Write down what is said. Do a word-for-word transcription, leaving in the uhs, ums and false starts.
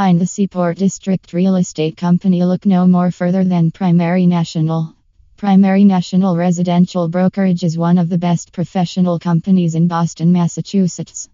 behind the Seaport District Real Estate Company, look no more further than Primary National. Primary National Residential Brokerage is one of the best professional companies in Boston, Massachusetts.